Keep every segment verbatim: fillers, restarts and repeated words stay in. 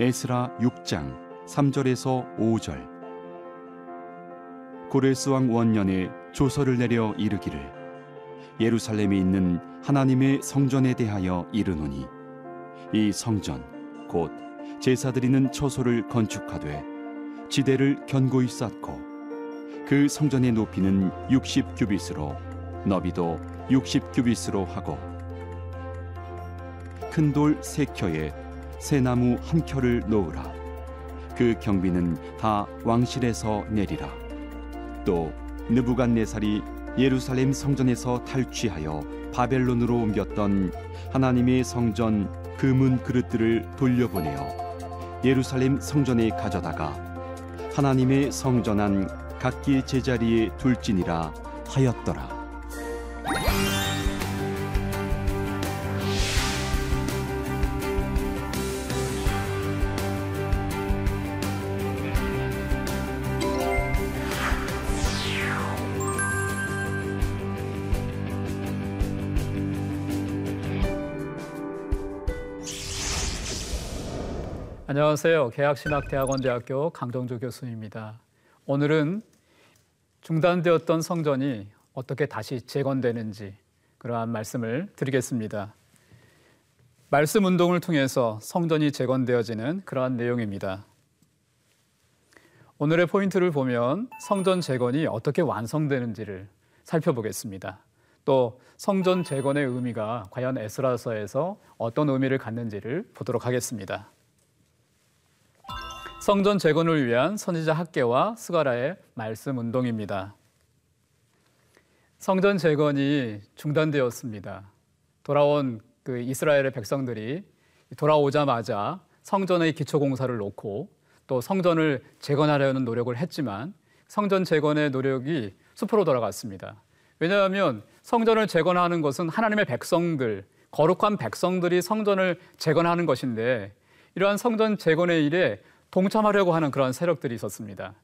에스라 육 장 삼 절에서 오 절. 고레스 왕 원년에 조서를 내려 이르기를 예루살렘에 있는 하나님의 성전에 대하여 이르노니 이 성전 곧 제사드리는 처소를 건축하되 지대를 견고히 쌓고 그 성전의 높이는 육십 규빗으로 너비도 육십 규빗으로 하고 큰 돌 세 켜에 새 나무 한 켜를 놓으라. 그 경비는 다 왕실에서 내리라. 또 느부갓네살이 예루살렘 성전에서 탈취하여 바벨론으로 옮겼던 하나님의 성전 금은 그릇들을 돌려보내어 예루살렘 성전에 가져다가 하나님의 성전 안 각기 제자리에 둘지니라 하였더라. 안녕하세요. 개혁신학대학원대학교 강정주 교수입니다. 오늘은 중단되었던 성전이 어떻게 다시 재건되는지 그러한 말씀을 드리겠습니다. 말씀 운동을 통해서 성전이 재건되어지는 그러한 내용입니다. 오늘의 포인트를 보면 성전 재건이 어떻게 완성되는지를 살펴보겠습니다. 또 성전 재건의 의미가 과연 에스라서에서 어떤 의미를 갖는지를 보도록 하겠습니다. 성전 재건을 위한 선지자 학개와 스가랴의 말씀 운동입니다. 성전 재건이 중단되었습니다. 돌아온 그 이스라엘의 백성들이 돌아오자마자 성전의 기초 공사를 놓고 또 성전을 재건하려는 노력을 했지만 성전 재건의 노력이 수포로 돌아갔습니다. 왜냐하면 성전을 재건하는 것은 하나님의 백성들, 거룩한 백성들이 성전을 재건하는 것인데 이러한 성전 재건의 일에 동참하려고 하는 그런 세력들이 있었습니다.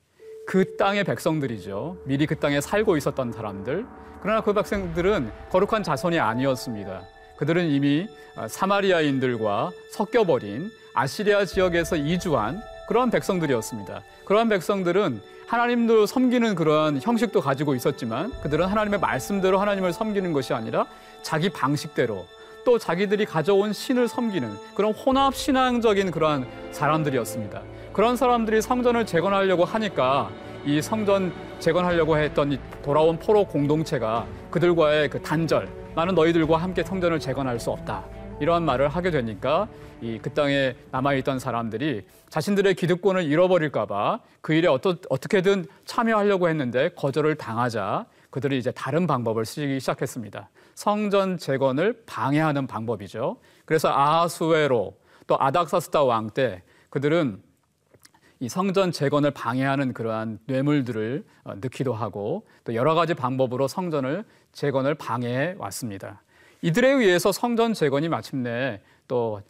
그 땅의 백성들이죠. 미리 그 땅에 살고 있었던 사람들. 그러나 그 백성들은 거룩한 자손이 아니었습니다. 그들은 이미 사마리아인들과 섞여버린 아시리아 지역에서 이주한 그러한 백성들이었습니다. 그러한 백성들은 하나님도 섬기는 그러한 형식도 가지고 있었지만 그들은 하나님의 말씀대로 하나님을 섬기는 것이 아니라 자기 방식대로 또 자기들이 가져온 신을 섬기는 그런 혼합신앙적인 그러한 사람들이었습니다. 그런 사람들이 성전을 재건하려고 하니까 이 성전 재건하려고 했던 이 돌아온 포로 공동체가 그들과의 그 단절, 나는 너희들과 함께 성전을 재건할 수 없다. 이러한 말을 하게 되니까 이 그 땅에 남아있던 사람들이 자신들의 기득권을 잃어버릴까 봐 그 일에 어떠, 어떻게든 참여하려고 했는데 거절을 당하자 그들이 이제 다른 방법을 쓰기 시작했습니다. 성전 재건을 방해하는 방법이죠. 그래서 아하수에로 또 아닥사스다 왕 때 그들은 이 성전 재건을 방해하는 그러한 뇌물들을 넣기도 하고 또 여러 가지 방법으로 성전을 재건을 방해해 왔습니다. 이들에 의해서 성전 재건이 마침내 또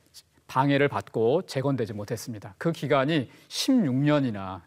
방해를 받고 재건되지 못했습니다. 그 기간이 십육 년이나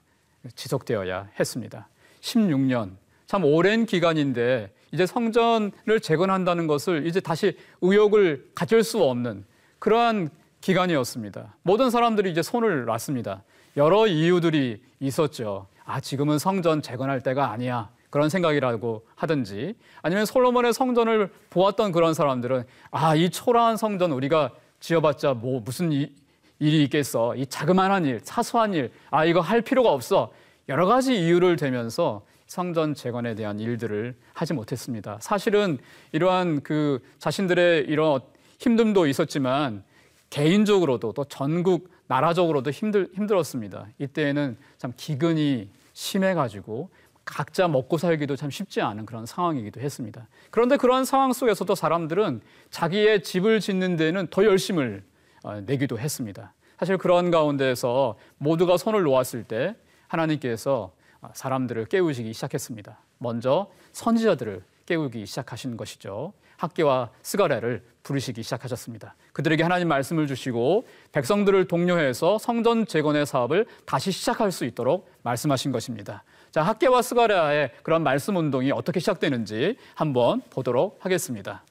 지속되어야 했습니다. 십육 년, 참 오랜 기간인데 이제 성전을 재건한다는 것을 이제 다시 의욕을 가질 수 없는 그러한 기간이었습니다. 모든 사람들이 이제 손을 놨습니다. 여러 이유들이 있었죠. 아, 지금은 성전 재건할 때가 아니야. 그런 생각이라고 하든지 아니면 솔로몬의 성전을 보았던 그런 사람들은 아, 이 초라한 성전 우리가 지어봤자 뭐 무슨 이, 일이 있겠어. 이 자그마한 일, 사소한 일, 아, 이거 할 필요가 없어. 여러 가지 이유를 대면서 성전 재건에 대한 일들을 하지 못했습니다. 사실은 이러한 그 자신들의 이런 힘듦도 있었지만 개인적으로도 또 전국 나라적으로도 힘들, 힘들었습니다. 이때에는 참 기근이 심해가지고 각자 먹고 살기도 참 쉽지 않은 그런 상황이기도 했습니다. 그런데 그러한 상황 속에서도 사람들은 자기의 집을 짓는 데는 더 열심을 내기도 했습니다. 사실 그런 가운데에서 모두가 손을 놓았을 때 하나님께서 사람들을 깨우시기 시작했습니다. 먼저 선지자들을 깨우기 시작하신 것이죠. 학개와 스가랴를 부르시기 시작하셨습니다. 그들에게 하나님 말씀을 주시고 백성들을 독려해서 성전 재건의 사업을 다시 시작할 수 있도록 말씀하신 것입니다. 자, 학개와 스가랴의 그런 말씀 운동이 어떻게 시작되는지 한번 보도록 하겠습니다.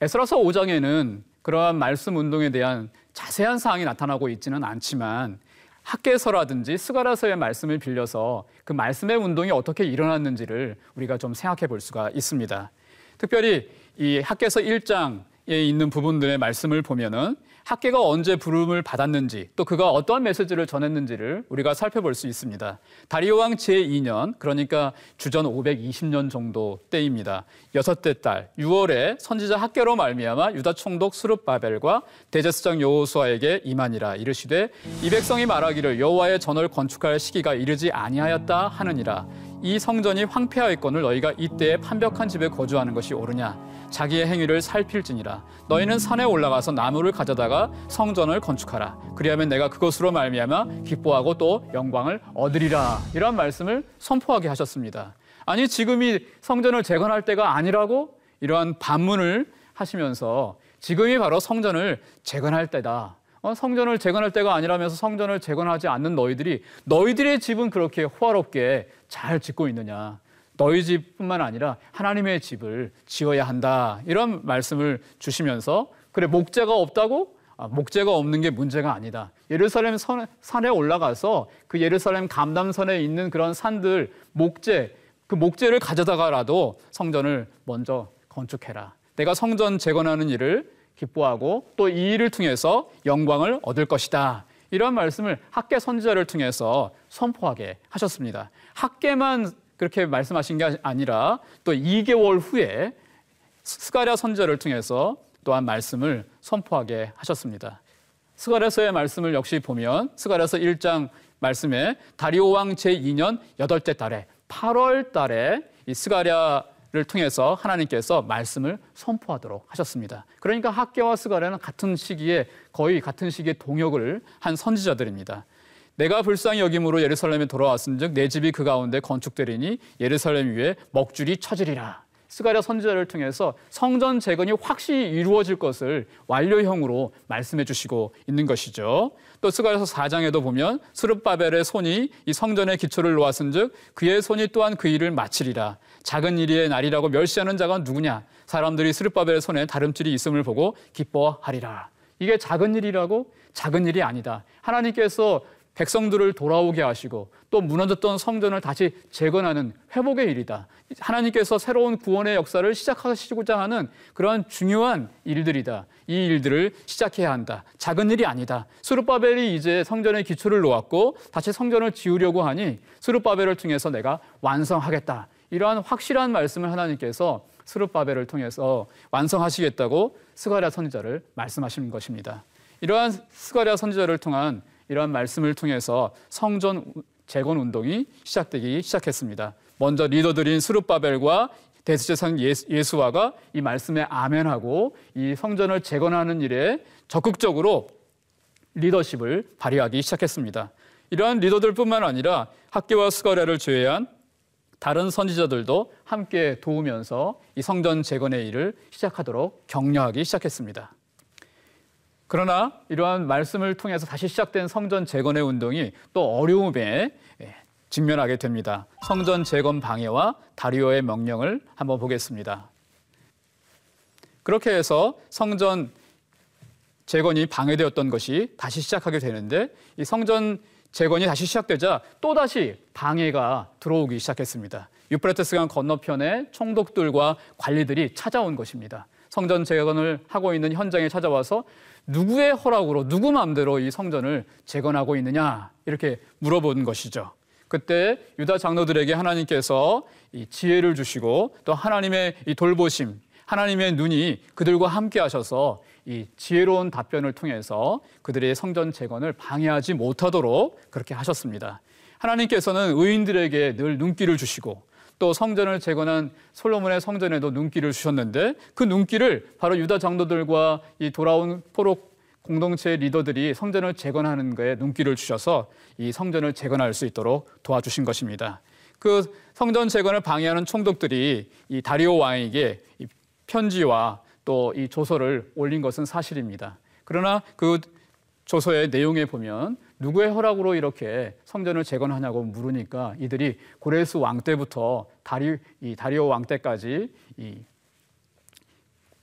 에스라서 오 장에는 그러한 말씀 운동에 대한 자세한 사항이 나타나고 있지는 않지만 학개서라든지 스가랴서의 말씀을 빌려서 그 말씀의 운동이 어떻게 일어났는지를 우리가 좀 생각해 볼 수가 있습니다. 특별히 이 학개서 일 장에 있는 부분들의 말씀을 보면은 학개가 언제 부름을 받았는지 또 그가 어떠한 메시지를 전했는지를 우리가 살펴볼 수 있습니다. 다리오 왕 제이 년, 그러니까 주전 오백이십 년 정도 때입니다. 여섯째 달 유월에 선지자 학개로 말미암아 유다 총독 스룹바벨과 대제사장 여호수아에게 임하니라. 이르시되 이 백성이 말하기를 여호와의 전을 건축할 시기가 이르지 아니하였다 하느니라. 이 성전이 황폐하였거늘 너희가 이때에 판벽한 집에 거주하는 것이 옳으냐? 자기의 행위를 살필지니라. 너희는 산에 올라가서 나무를 가져다가 성전을 건축하라. 그리하면 내가 그것으로 말미암아 기뻐하고 또 영광을 얻으리라. 이러한 말씀을 선포하게 하셨습니다. 아니, 지금이 성전을 재건할 때가 아니라고 이러한 반문을 하시면서 지금이 바로 성전을 재건할 때다. 어, 성전을 재건할 때가 아니라면서 성전을 재건하지 않는 너희들이 너희들의 집은 그렇게 호화롭게 잘 짓고 있느냐. 너희 집뿐만 아니라 하나님의 집을 지어야 한다. 이런 말씀을 주시면서 그래 목재가 없다고? 아, 목재가 없는 게 문제가 아니다. 예루살렘 선, 산에 올라가서 그 예루살렘 감람산에 있는 그런 산들 목재, 그 목재를 가져다가라도 성전을 먼저 건축해라. 내가 성전 재건하는 일을 기뻐하고 또 이 일을 통해서 영광을 얻을 것이다. 이런 말씀을 학개 선지자를 통해서 선포하게 하셨습니다. 학개만 그렇게 말씀하신 게 아니라 또 이 개월 후에 스가랴 선지자를 통해서 또한 말씀을 선포하게 하셨습니다. 스가랴서의 말씀을 역시 보면 스가랴서 일 장 말씀에 다리오 왕 제이 년 여덟째 달에 팔월 달에 이 스가랴 를 통해서 하나님께서 말씀을 선포하도록 하셨습니다. 그러니까 학개와 스가랴는 같은 시기에 거의 같은 시기에 동역을 한 선지자들입니다. 내가 불쌍히 여김으로 예루살렘에 돌아왔은즉 내 집이 그 가운데 건축되리니 예루살렘 위에 먹줄이 쳐지리라. 스가랴 선지자를 통해서 성전 재건이 확실히 이루어질 것을 완료형으로 말씀해 주시고 있는 것이죠. 또 스가랴서 사 장에도 보면 스룹바벨의 손이 이 성전의 기초를 놓았은즉 그의 손이 또한 그 일을 마치리라. 작은 일의 날이라고 멸시하는 자가 누구냐? 사람들이 스룹바벨의 손에 다름질이 있음을 보고 기뻐하리라. 이게 작은 일이라고? 작은 일이 아니다. 하나님께서 백성들을 돌아오게 하시고 또 무너졌던 성전을 다시 재건하는 회복의 일이다. 하나님께서 새로운 구원의 역사를 시작하시고자 하는 그러한 중요한 일들이다. 이 일들을 시작해야 한다. 작은 일이 아니다. 스룹바벨이 이제 성전의 기초를 놓았고 다시 성전을 지으려고 하니 스룹바벨을 통해서 내가 완성하겠다. 이러한 확실한 말씀을 하나님께서 스룹바벨을 통해서 완성하시겠다고 스가랴 선지자를 말씀하신 것입니다. 이러한 스가랴 선지자를 통한 이러한 말씀을 통해서 성전 재건 운동이 시작되기 시작했습니다. 먼저 리더들인 스룹바벨과 대제사장 예수와가 이 말씀에 아멘하고 이 성전을 재건하는 일에 적극적으로 리더십을 발휘하기 시작했습니다. 이러한 리더들뿐만 아니라 학개와 스가랴를 제외한 다른 선지자들도 함께 도우면서 이 성전 재건의 일을 시작하도록 격려하기 시작했습니다. 그러나 이러한 말씀을 통해서 다시 시작된 성전 재건의 운동이 또 어려움에 직면하게 됩니다. 성전 재건 방해와 다리오의 명령을 한번 보겠습니다. 그렇게 해서 성전 재건이 방해되었던 것이 다시 시작하게 되는데 이 성전 재건이 다시 시작되자 또다시 방해가 들어오기 시작했습니다. 유프라테스강 건너편에 총독들과 관리들이 찾아온 것입니다. 성전 재건을 하고 있는 현장에 찾아와서 누구의 허락으로 누구 마음대로 이 성전을 재건하고 있느냐 이렇게 물어본 것이죠. 그때 유다 장로들에게 하나님께서 이 지혜를 주시고 또 하나님의 이 돌보심, 하나님의 눈이 그들과 함께 하셔서 이 지혜로운 답변을 통해서 그들의 성전 재건을 방해하지 못하도록 그렇게 하셨습니다. 하나님께서는 의인들에게 늘 눈길을 주시고 또 성전을 재건한 솔로몬의 성전에도 눈길을 주셨는데 그 눈길을 바로 유다 장로들과 이 돌아온 포로 공동체의 리더들이 성전을 재건하는 것에 눈길을 주셔서 이 성전을 재건할 수 있도록 도와주신 것입니다. 그 성전 재건을 방해하는 총독들이 이 다리오 왕에게 이 편지와 또 이 조서를 올린 것은 사실입니다. 그러나 그 조서의 내용에 보면 누구의 허락으로 이렇게 성전을 재건하냐고 물으니까 이들이 고레스 왕 때부터 다리, 이 다리오 왕 때까지 이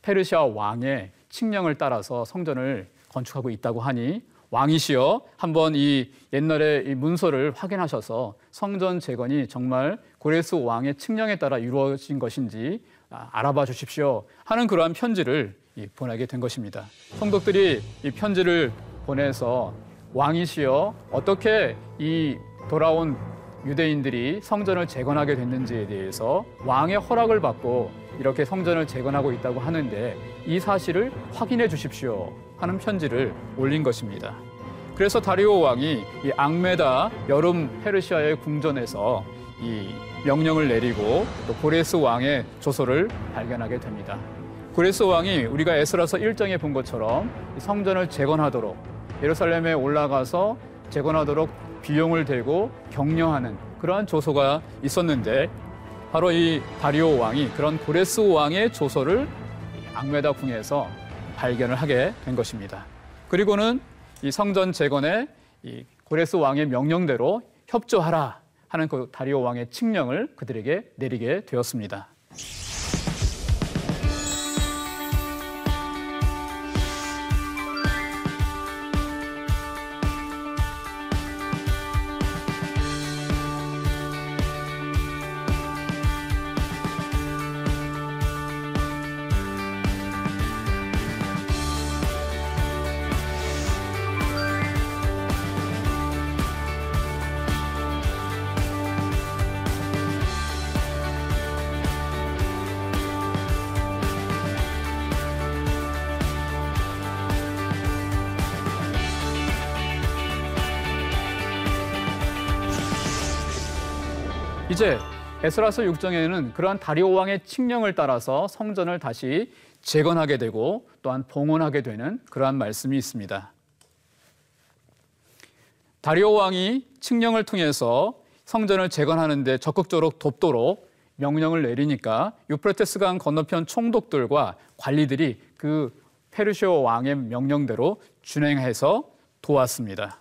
페르시아 왕의 칙령을 따라서 성전을 건축하고 있다고 하니 왕이시여 한번 이 옛날에 이 문서를 확인하셔서 성전 재건이 정말 고레스 왕의 측량에 따라 이루어진 것인지 알아봐 주십시오 하는 그러한 편지를 보내게 된 것입니다. 성독들이 이 편지를 보내서 왕이시여 어떻게 이 돌아온 유대인들이 성전을 재건하게 됐는지에 대해서 왕의 허락을 받고 이렇게 성전을 재건하고 있다고 하는데 이 사실을 확인해 주십시오 하는 편지를 올린 것입니다. 그래서 다리오 왕이 이 악메다 여름 페르시아의 궁전에서 이 명령을 내리고 또 고레스 왕의 조서를 발견하게 됩니다. 고레스 왕이 우리가 에스라서 일 장에 본 것처럼 성전을 재건하도록 예루살렘에 올라가서 재건하도록 비용을 대고 격려하는 그러한 조서가 있었는데 바로 이 다리오 왕이 그런 고레스 왕의 조서를 악메다 궁에서 발견을 하게 된 것입니다. 그리고는 이 성전 재건에 이 고레스 왕의 명령대로 협조하라 하는 그 다리오 왕의 칙령을 그들에게 내리게 되었습니다. 이제 에스라서 육 장에는 그러한 다리오 왕의 칙령을 따라서 성전을 다시 재건하게 되고 또한 봉헌하게 되는 그러한 말씀이 있습니다. 다리오 왕이 칙령을 통해서 성전을 재건하는 데 적극적으로 돕도록 명령을 내리니까 유프라테스 강 건너편 총독들과 관리들이 그 페르시아 왕의 명령대로 준행해서 도왔습니다.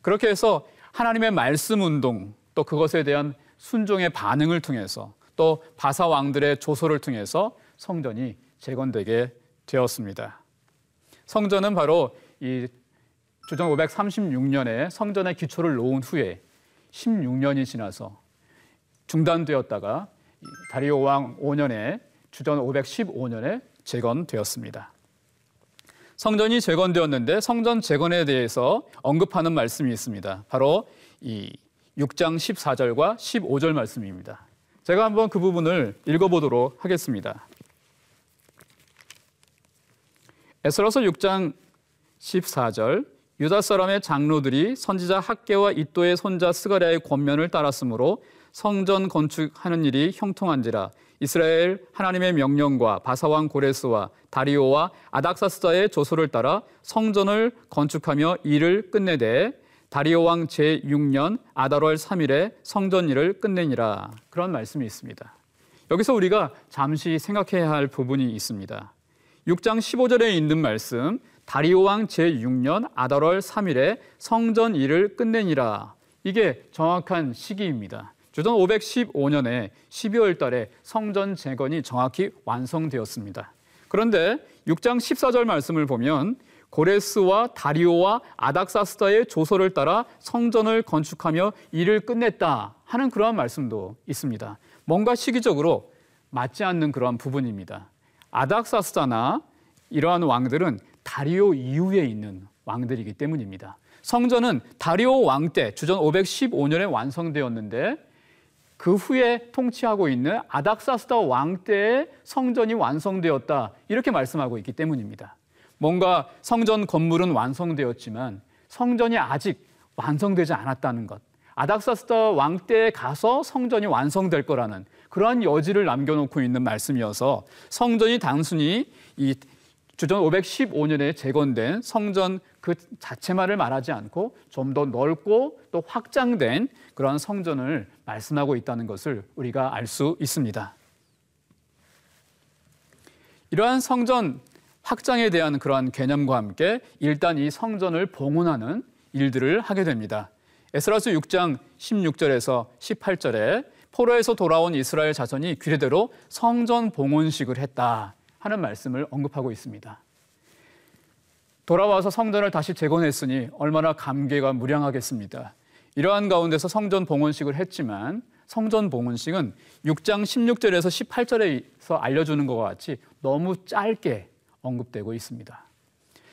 그렇게 해서 하나님의 말씀 운동 또 그것에 대한 순종의 반응을 통해서 또 바사 왕들의 조서를 통해서 성전이 재건되게 되었습니다. 성전은 바로 이 주전 오백삼십육 년에 성전의 기초를 놓은 후에 십육 년이 지나서 중단되었다가 다리오 왕 오 년에 주전 오백십오 년에 재건되었습니다. 성전이 재건되었는데 성전 재건에 대해서 언급하는 말씀이 있습니다. 바로 이 육 장 십사 절과 십오 절 말씀입니다. 제가 한번 그 부분을 읽어보도록 하겠습니다. 에스라서 육 장 십사 절 유다 사람의 장로들이 선지자 학개와 이또의 손자 스가랴의 권면을 따랐으므로 성전 건축하는 일이 형통한지라 이스라엘 하나님의 명령과 바사왕 고레스와 다리오와 아닥사스다의 조소를 따라 성전을 건축하며 일을 끝내되 다리오 왕 제육 년 아달월 삼 일에 성전 일을 끝내니라 그런 말씀이 있습니다. 여기서 우리가 잠시 생각해야 할 부분이 있습니다. 육 장 십오 절에 있는 말씀 다리오 왕 제육 년 아달월 삼 일에 성전 일을 끝내니라 이게 정확한 시기입니다. 주전 오백십오 년에 십이월 달에 성전 재건이 정확히 완성되었습니다. 그런데 육 장 십사 절 말씀을 보면 고레스와 다리오와 아닥사스다의 조서를 따라 성전을 건축하며 일을 끝냈다 하는 그러한 말씀도 있습니다. 뭔가 시기적으로 맞지 않는 그러한 부분입니다. 아닥사스다나 이러한 왕들은 다리오 이후에 있는 왕들이기 때문입니다. 성전은 다리오 왕 때 주전 오백십오 년에 완성되었는데 그 후에 통치하고 있는 아닥사스다 왕 때에 성전이 완성되었다 이렇게 말씀하고 있기 때문입니다. 뭔가 성전 건물은 완성되었지만 성전이 아직 완성되지 않았다는 것. 아닥사스다 왕 때에 가서 성전이 완성될 거라는 그러한 여지를 남겨놓고 있는 말씀이어서 성전이 단순히 이 주전 오백십오 년에 재건된 성전 그 자체만을 말하지 않고 좀 더 넓고 또 확장된 그러한 성전을 말씀하고 있다는 것을 우리가 알 수 있습니다. 이러한 성전 확장에 대한 그러한 개념과 함께 일단 이 성전을 봉헌하는 일들을 하게 됩니다. 에스라서 육 장 십육 절에서 십팔 절에 포로에서 돌아온 이스라엘 자손이 규례대로 성전 봉헌식을 했다 하는 말씀을 언급하고 있습니다. 돌아와서 성전을 다시 재건했으니 얼마나 감개가 무량하겠습니다. 이러한 가운데서 성전 봉헌식을 했지만 성전 봉헌식은 육 장 십육 절에서 십팔 절에서 알려주는 것과 같이 너무 짧게 언급되고 있습니다.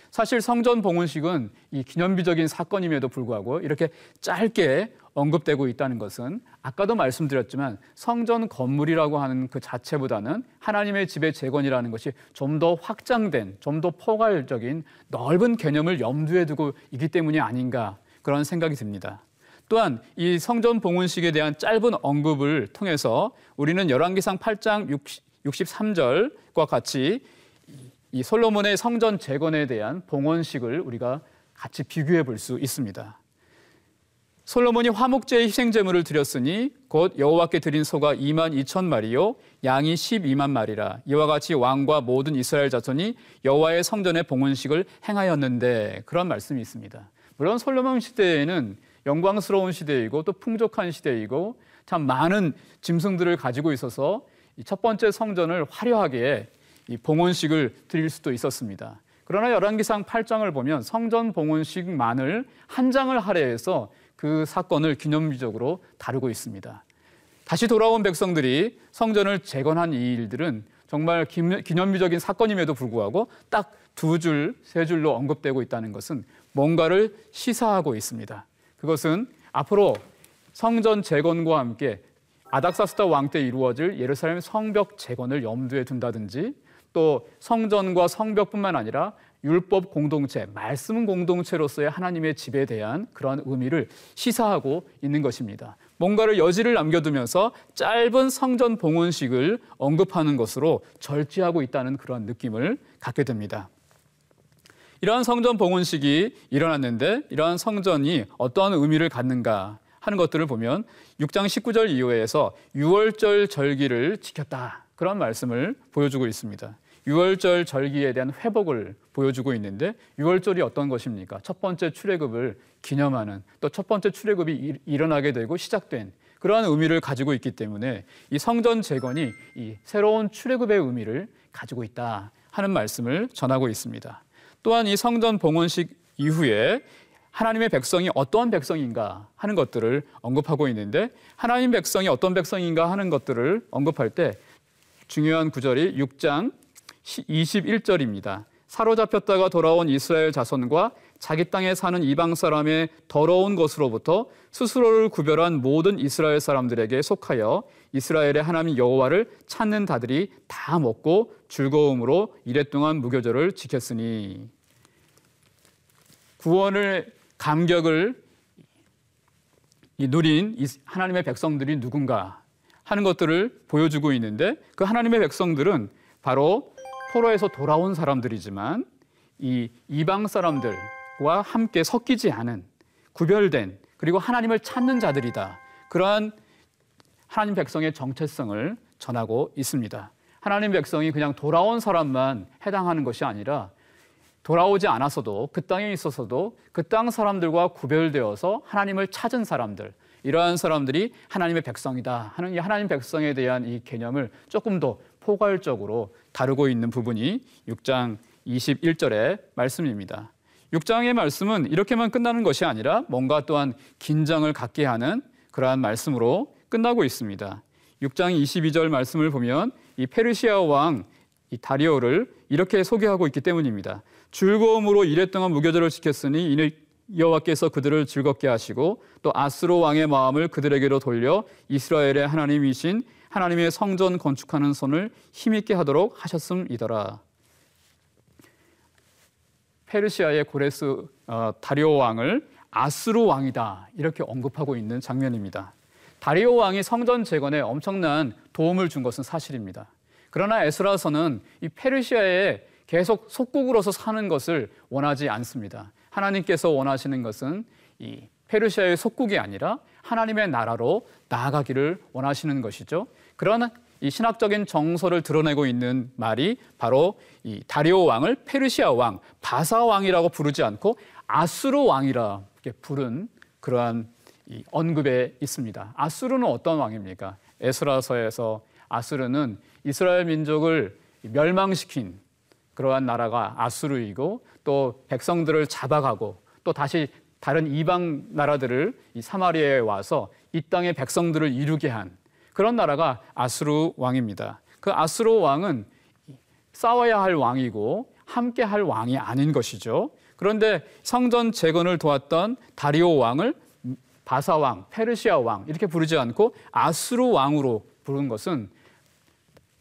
사실 성전 봉헌식은 이 기념비적인 사건임에도 불구하고 이렇게 짧게 언급되고 있다는 것은 아까도 말씀드렸지만 성전 건물이라고 하는 그 자체보다는 하나님의 집의 재건이라는 것이 좀 더 확장된, 좀 더 포괄적인 넓은 개념을 염두에 두고 있기 때문이 아닌가 그런 생각이 듭니다. 또한 이 성전 봉헌식에 대한 짧은 언급을 통해서 우리는 열왕기상 팔 장 육십삼 절과 같이 이 솔로몬의 성전 재건에 대한 봉헌식을 우리가 같이 비교해 볼 수 있습니다. 솔로몬이 화목제의 희생제물을 드렸으니 곧 여호와께 드린 소가 이만 이천 마리요 양이 십이만 마리라 이와 같이 왕과 모든 이스라엘 자손이 여호와의 성전의 봉헌식을 행하였는데, 그런 말씀이 있습니다. 물론 솔로몬 시대에는 영광스러운 시대이고 또 풍족한 시대이고 참 많은 짐승들을 가지고 있어서 이 첫 번째 성전을 화려하게 이 봉헌식을 드릴 수도 있었습니다. 그러나 열왕기상 팔 장을 보면 성전 봉헌식만을 한 장을 할애해서 그 사건을 기념비적으로 다루고 있습니다. 다시 돌아온 백성들이 성전을 재건한 이 일들은 정말 기념비적인 사건임에도 불구하고 딱 두 줄, 세 줄로 언급되고 있다는 것은 뭔가를 시사하고 있습니다. 그것은 앞으로 성전 재건과 함께 아닥사스다 왕 때 이루어질 예루살렘 성벽 재건을 염두에 둔다든지, 또 성전과 성벽뿐만 아니라 율법 공동체, 말씀 공동체로서의 하나님의 집에 대한 그런 의미를 시사하고 있는 것입니다. 뭔가를 여지를 남겨두면서 짧은 성전 봉헌식을 언급하는 것으로 절제하고 있다는 그런 느낌을 갖게 됩니다. 이러한 성전 봉헌식이 일어났는데 이러한 성전이 어떠한 의미를 갖는가 하는 것들을 보면 육 장 십구 절 이후에서 유월절 절기를 지켰다, 그런 말씀을 보여주고 있습니다. 유월절 절기에 대한 회복을 보여주고 있는데 유월절이 어떤 것입니까? 첫 번째 출애굽을 기념하는, 또 첫 번째 출애굽이 일, 일어나게 되고 시작된 그러한 의미를 가지고 있기 때문에 이 성전 재건이 이 새로운 출애굽의 의미를 가지고 있다 하는 말씀을 전하고 있습니다. 또한 이 성전 봉헌식 이후에 하나님의 백성이 어떠한 백성인가 하는 것들을 언급하고 있는데, 하나님 백성이 어떤 백성인가 하는 것들을 언급할 때 중요한 구절이 육 장 이십일 절입니다. 사로잡혔다가 돌아온 이스라엘 자손과 자기 땅에 사는 이방 사람의 더러운 것으로부터 스스로를 구별한 모든 이스라엘 사람들에게 속하여 이스라엘의 하나님 여호와를 찾는 자들이 다 먹고 즐거움으로 이랫동안 무교절을 지켰으니, 구원을, 감격을 누린 하나님의 백성들이 누군가 하는 것들을 보여주고 있는데, 그 하나님의 백성들은 바로 포로에서 돌아온 사람들이지만 이 이방 사람들과 함께 섞이지 않은, 구별된, 그리고 하나님을 찾는 자들이다. 그러한 하나님 백성의 정체성을 전하고 있습니다. 하나님 백성이 그냥 돌아온 사람만 해당하는 것이 아니라 돌아오지 않았어도 그 땅에 있어서도 그 땅 사람들과 구별되어서 하나님을 찾은 사람들, 이러한 사람들이 하나님의 백성이다 하는 이 하나님 백성에 대한 이 개념을 조금 더 포괄적으로 다루고 있는 부분이 육 장 이십일 절의 말씀입니다. 육 장의 말씀은 이렇게만 끝나는 것이 아니라 뭔가 또한 긴장을 갖게 하는 그러한 말씀으로 끝나고 있습니다. 육 장 이십이 절 말씀을 보면 이 페르시아 왕 이 다리오를 이렇게 소개하고 있기 때문입니다. 즐거움으로 이랫동안 무교절을 지켰으니 이는 여호와께서 그들을 즐겁게 하시고 또 아수르 왕의 마음을 그들에게로 돌려 이스라엘의 하나님이신 하나님의 성전 건축하는 손을 힘있게 하도록 하셨음이더라. 페르시아의 고레스 어, 다리오 왕을 아수르 왕이다 이렇게 언급하고 있는 장면입니다. 다리오 왕이 성전 재건에 엄청난 도움을 준 것은 사실입니다. 그러나 에스라서는 이 페르시아에 계속 속국으로서 사는 것을 원하지 않습니다. 하나님께서 원하시는 것은 이 페르시아의 속국이 아니라 하나님의 나라로 나아가기를 원하시는 것이죠. 그런 이 신학적인 정서를 드러내고 있는 말이 바로 이 다리오 왕을 페르시아 왕, 바사 왕이라고 부르지 않고 아수르 왕이라 이렇게 부른 그러한 이 언급에 있습니다. 아수르는 어떤 왕입니까? 에스라서에서 아수르는 이스라엘 민족을 멸망시킨 그러한 나라가 아수르이고 또 백성들을 잡아가고 또 다시 다른 이방 나라들을 이 사마리아에 와서 이 땅의 백성들을 이루게 한 그런 나라가 아수르 왕입니다. 그 아수르 왕은 싸워야 할 왕이고 함께 할 왕이 아닌 것이죠. 그런데 성전 재건을 도왔던 다리오 왕을 바사 왕, 페르시아 왕 이렇게 부르지 않고 아수르 왕으로 부른 것은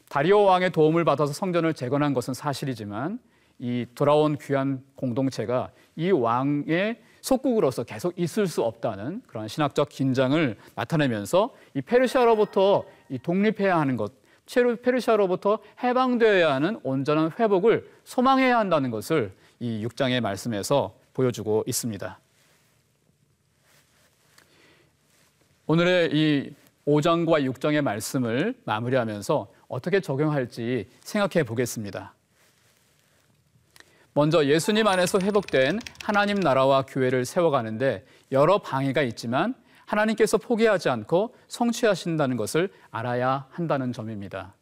다리오 왕의 도움을 받아서 성전을 재건한 것은 사실이지만 이 돌아온 귀한 공동체가 이 왕의 속국으로서 계속 있을 수 없다는 그런 신학적 긴장을 나타내면서 이 페르시아로부터 이 독립해야 하는 것, 페르시아로부터 해방되어야 하는 온전한 회복을 소망해야 한다는 것을 이 육 장의 말씀에서 보여주고 있습니다. 오늘의 이 오 장과 육 장의 말씀을 마무리하면서 어떻게 적용할지 생각해 보겠습니다. 먼저 예수님 안에서 회복된 하나님 나라와 교회를 세워가는데 여러 방해가 있지만 하나님께서 포기하지 않고 성취하신다는 것을 알아야 한다는 점입니다.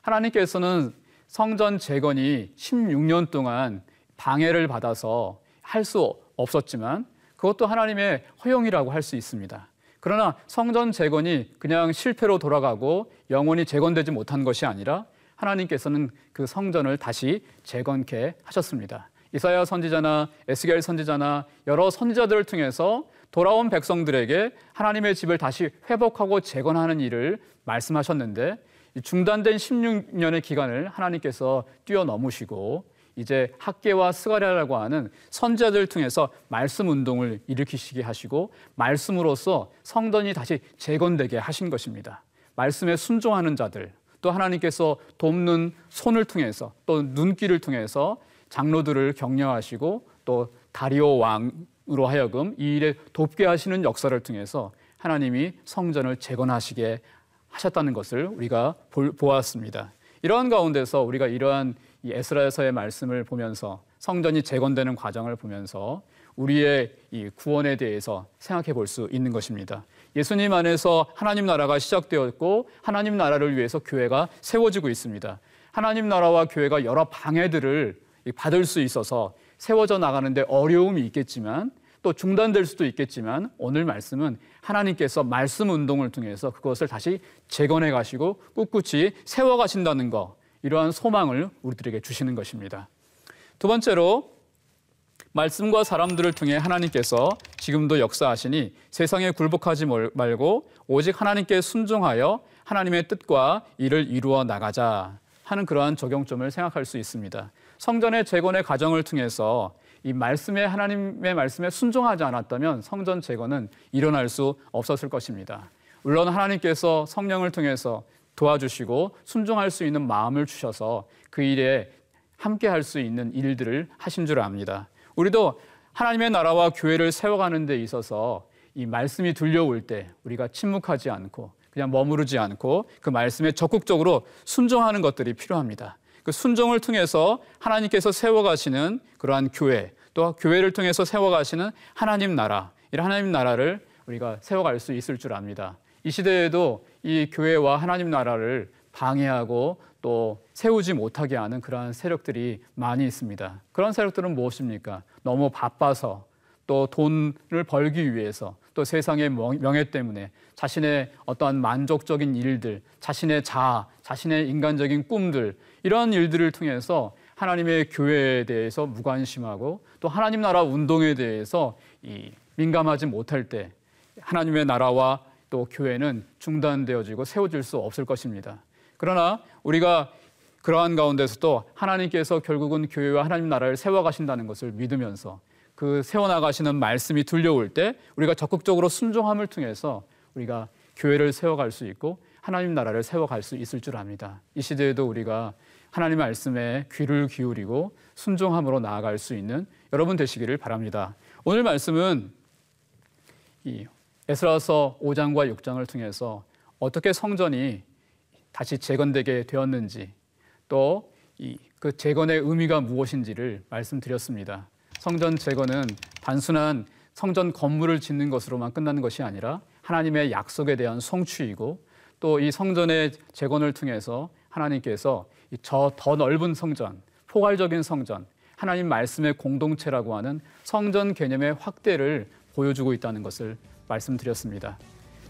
하나님께서는 성전 재건이 십육 년 동안 방해를 받아서 할 수 없었지만 그것도 하나님의 허용이라고 할 수 있습니다. 그러나 성전 재건이 그냥 실패로 돌아가고 영원히 재건되지 못한 것이 아니라 하나님께서는 그 성전을 다시 재건케 하셨습니다. 이사야 선지자나 에스겔 선지자나 여러 선지자들을 통해서 돌아온 백성들에게 하나님의 집을 다시 회복하고 재건하는 일을 말씀하셨는데 중단된 십육 년의 기간을 하나님께서 뛰어넘으시고 이제 학개와 스가랴라고 하는 선지자들을 통해서 말씀 운동을 일으키시게 하시고 말씀으로써 성전이 다시 재건되게 하신 것입니다. 말씀에 순종하는 자들, 또 하나님께서 돕는 손을 통해서 또 눈길을 통해서 장로들을 격려하시고 또 다리오 왕으로 하여금 이 일에 돕게 하시는 역사를 통해서 하나님이 성전을 재건하시게 하셨다는 것을 우리가 보았습니다. 이러한 가운데서 우리가 이러한 이 에스라에서의 말씀을 보면서 성전이 재건되는 과정을 보면서 우리의 이 구원에 대해서 생각해 볼 수 있는 것입니다. 예수님 안에서 하나님 나라가 시작되었고 하나님 나라를 위해서 교회가 세워지고 있습니다. 하나님 나라와 교회가 여러 방해들을 받을 수 있어서 세워져 나가는데 어려움이 있겠지만 또 중단될 수도 있겠지만 오늘 말씀은 하나님께서 말씀 운동을 통해서 그것을 다시 재건해 가시고 꿋꿋이 세워 가신다는 것, 이러한 소망을 우리들에게 주시는 것입니다. 두 번째로 말씀과 사람들을 통해 하나님께서 지금도 역사하시니 세상에 굴복하지 말고 오직 하나님께 순종하여 하나님의 뜻과 일을 이루어 나가자 하는 그러한 적용점을 생각할 수 있습니다. 성전의 재건의 과정을 통해서 이 말씀에 하나님의 말씀에 순종하지 않았다면 성전 재건은 일어날 수 없었을 것입니다. 물론 하나님께서 성령을 통해서 도와주시고 순종할 수 있는 마음을 주셔서 그 일에 함께 할 수 있는 일들을 하신 줄 압니다. 우리도 하나님의 나라와 교회를 세워가는 데 있어서 이 말씀이 들려올 때 우리가 침묵하지 않고 그냥 머무르지 않고 그 말씀에 적극적으로 순종하는 것들이 필요합니다. 그 순종을 통해서 하나님께서 세워가시는 그러한 교회, 또 교회를 통해서 세워가시는 하나님 나라, 이 하나님 나라를 우리가 세워갈 수 있을 줄 압니다. 이 시대에도 이 교회와 하나님 나라를 방해하고 또 세우지 못하게 하는 그러한 세력들이 많이 있습니다. 그런 세력들은 무엇입니까? 너무 바빠서 또 돈을 벌기 위해서 또 세상의 명예 때문에 자신의 어떠한 만족적인 일들, 자신의 자아, 자신의 인간적인 꿈들 이런 일들을 통해서 하나님의 교회에 대해서 무관심하고 또 하나님 나라 운동에 대해서 이 민감하지 못할 때 하나님의 나라와 또 교회는 중단되어지고 세워질 수 없을 것입니다. 그러나 우리가 그러한 가운데서도 하나님께서 결국은 교회와 하나님 나라를 세워가신다는 것을 믿으면서 그 세워나가시는 말씀이 들려올 때 우리가 적극적으로 순종함을 통해서 우리가 교회를 세워갈 수 있고 하나님 나라를 세워갈 수 있을 줄 압니다. 이 시대에도 우리가 하나님 말씀에 귀를 기울이고 순종함으로 나아갈 수 있는 여러분 되시기를 바랍니다. 오늘 말씀은 이 에스라서 오 장과 육 장을 통해서 어떻게 성전이 다시 재건되게 되었는지 또 그 재건의 의미가 무엇인지를 말씀드렸습니다. 성전 재건은 단순한 성전 건물을 짓는 것으로만 끝나는 것이 아니라 하나님의 약속에 대한 성취이고 또 이 성전의 재건을 통해서 하나님께서 저 더 넓은 성전 포괄적인 성전, 하나님 말씀의 공동체라고 하는 성전 개념의 확대를 보여주고 있다는 것을 말씀드렸습니다.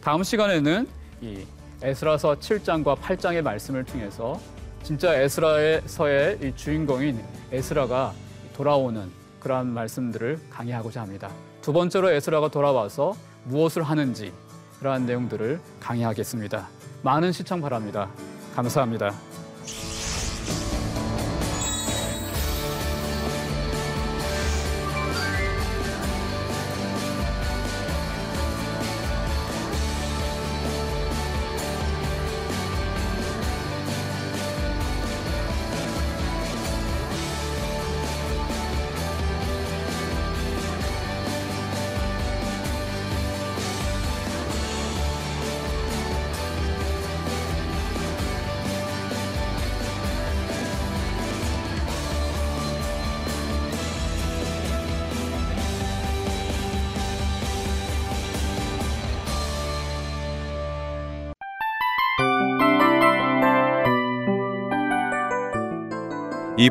다음 시간에는 이 에스라서 칠 장과 팔 장의 말씀을 통해서 진짜 에스라서의 이 주인공인 에스라가 돌아오는 그러한 말씀들을 강의하고자 합니다. 두 번째로 에스라가 돌아와서 무엇을 하는지 그러한 내용들을 강의하겠습니다. 많은 시청 바랍니다. 감사합니다. 이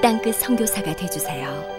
땅끝 선교사가 되어주세요.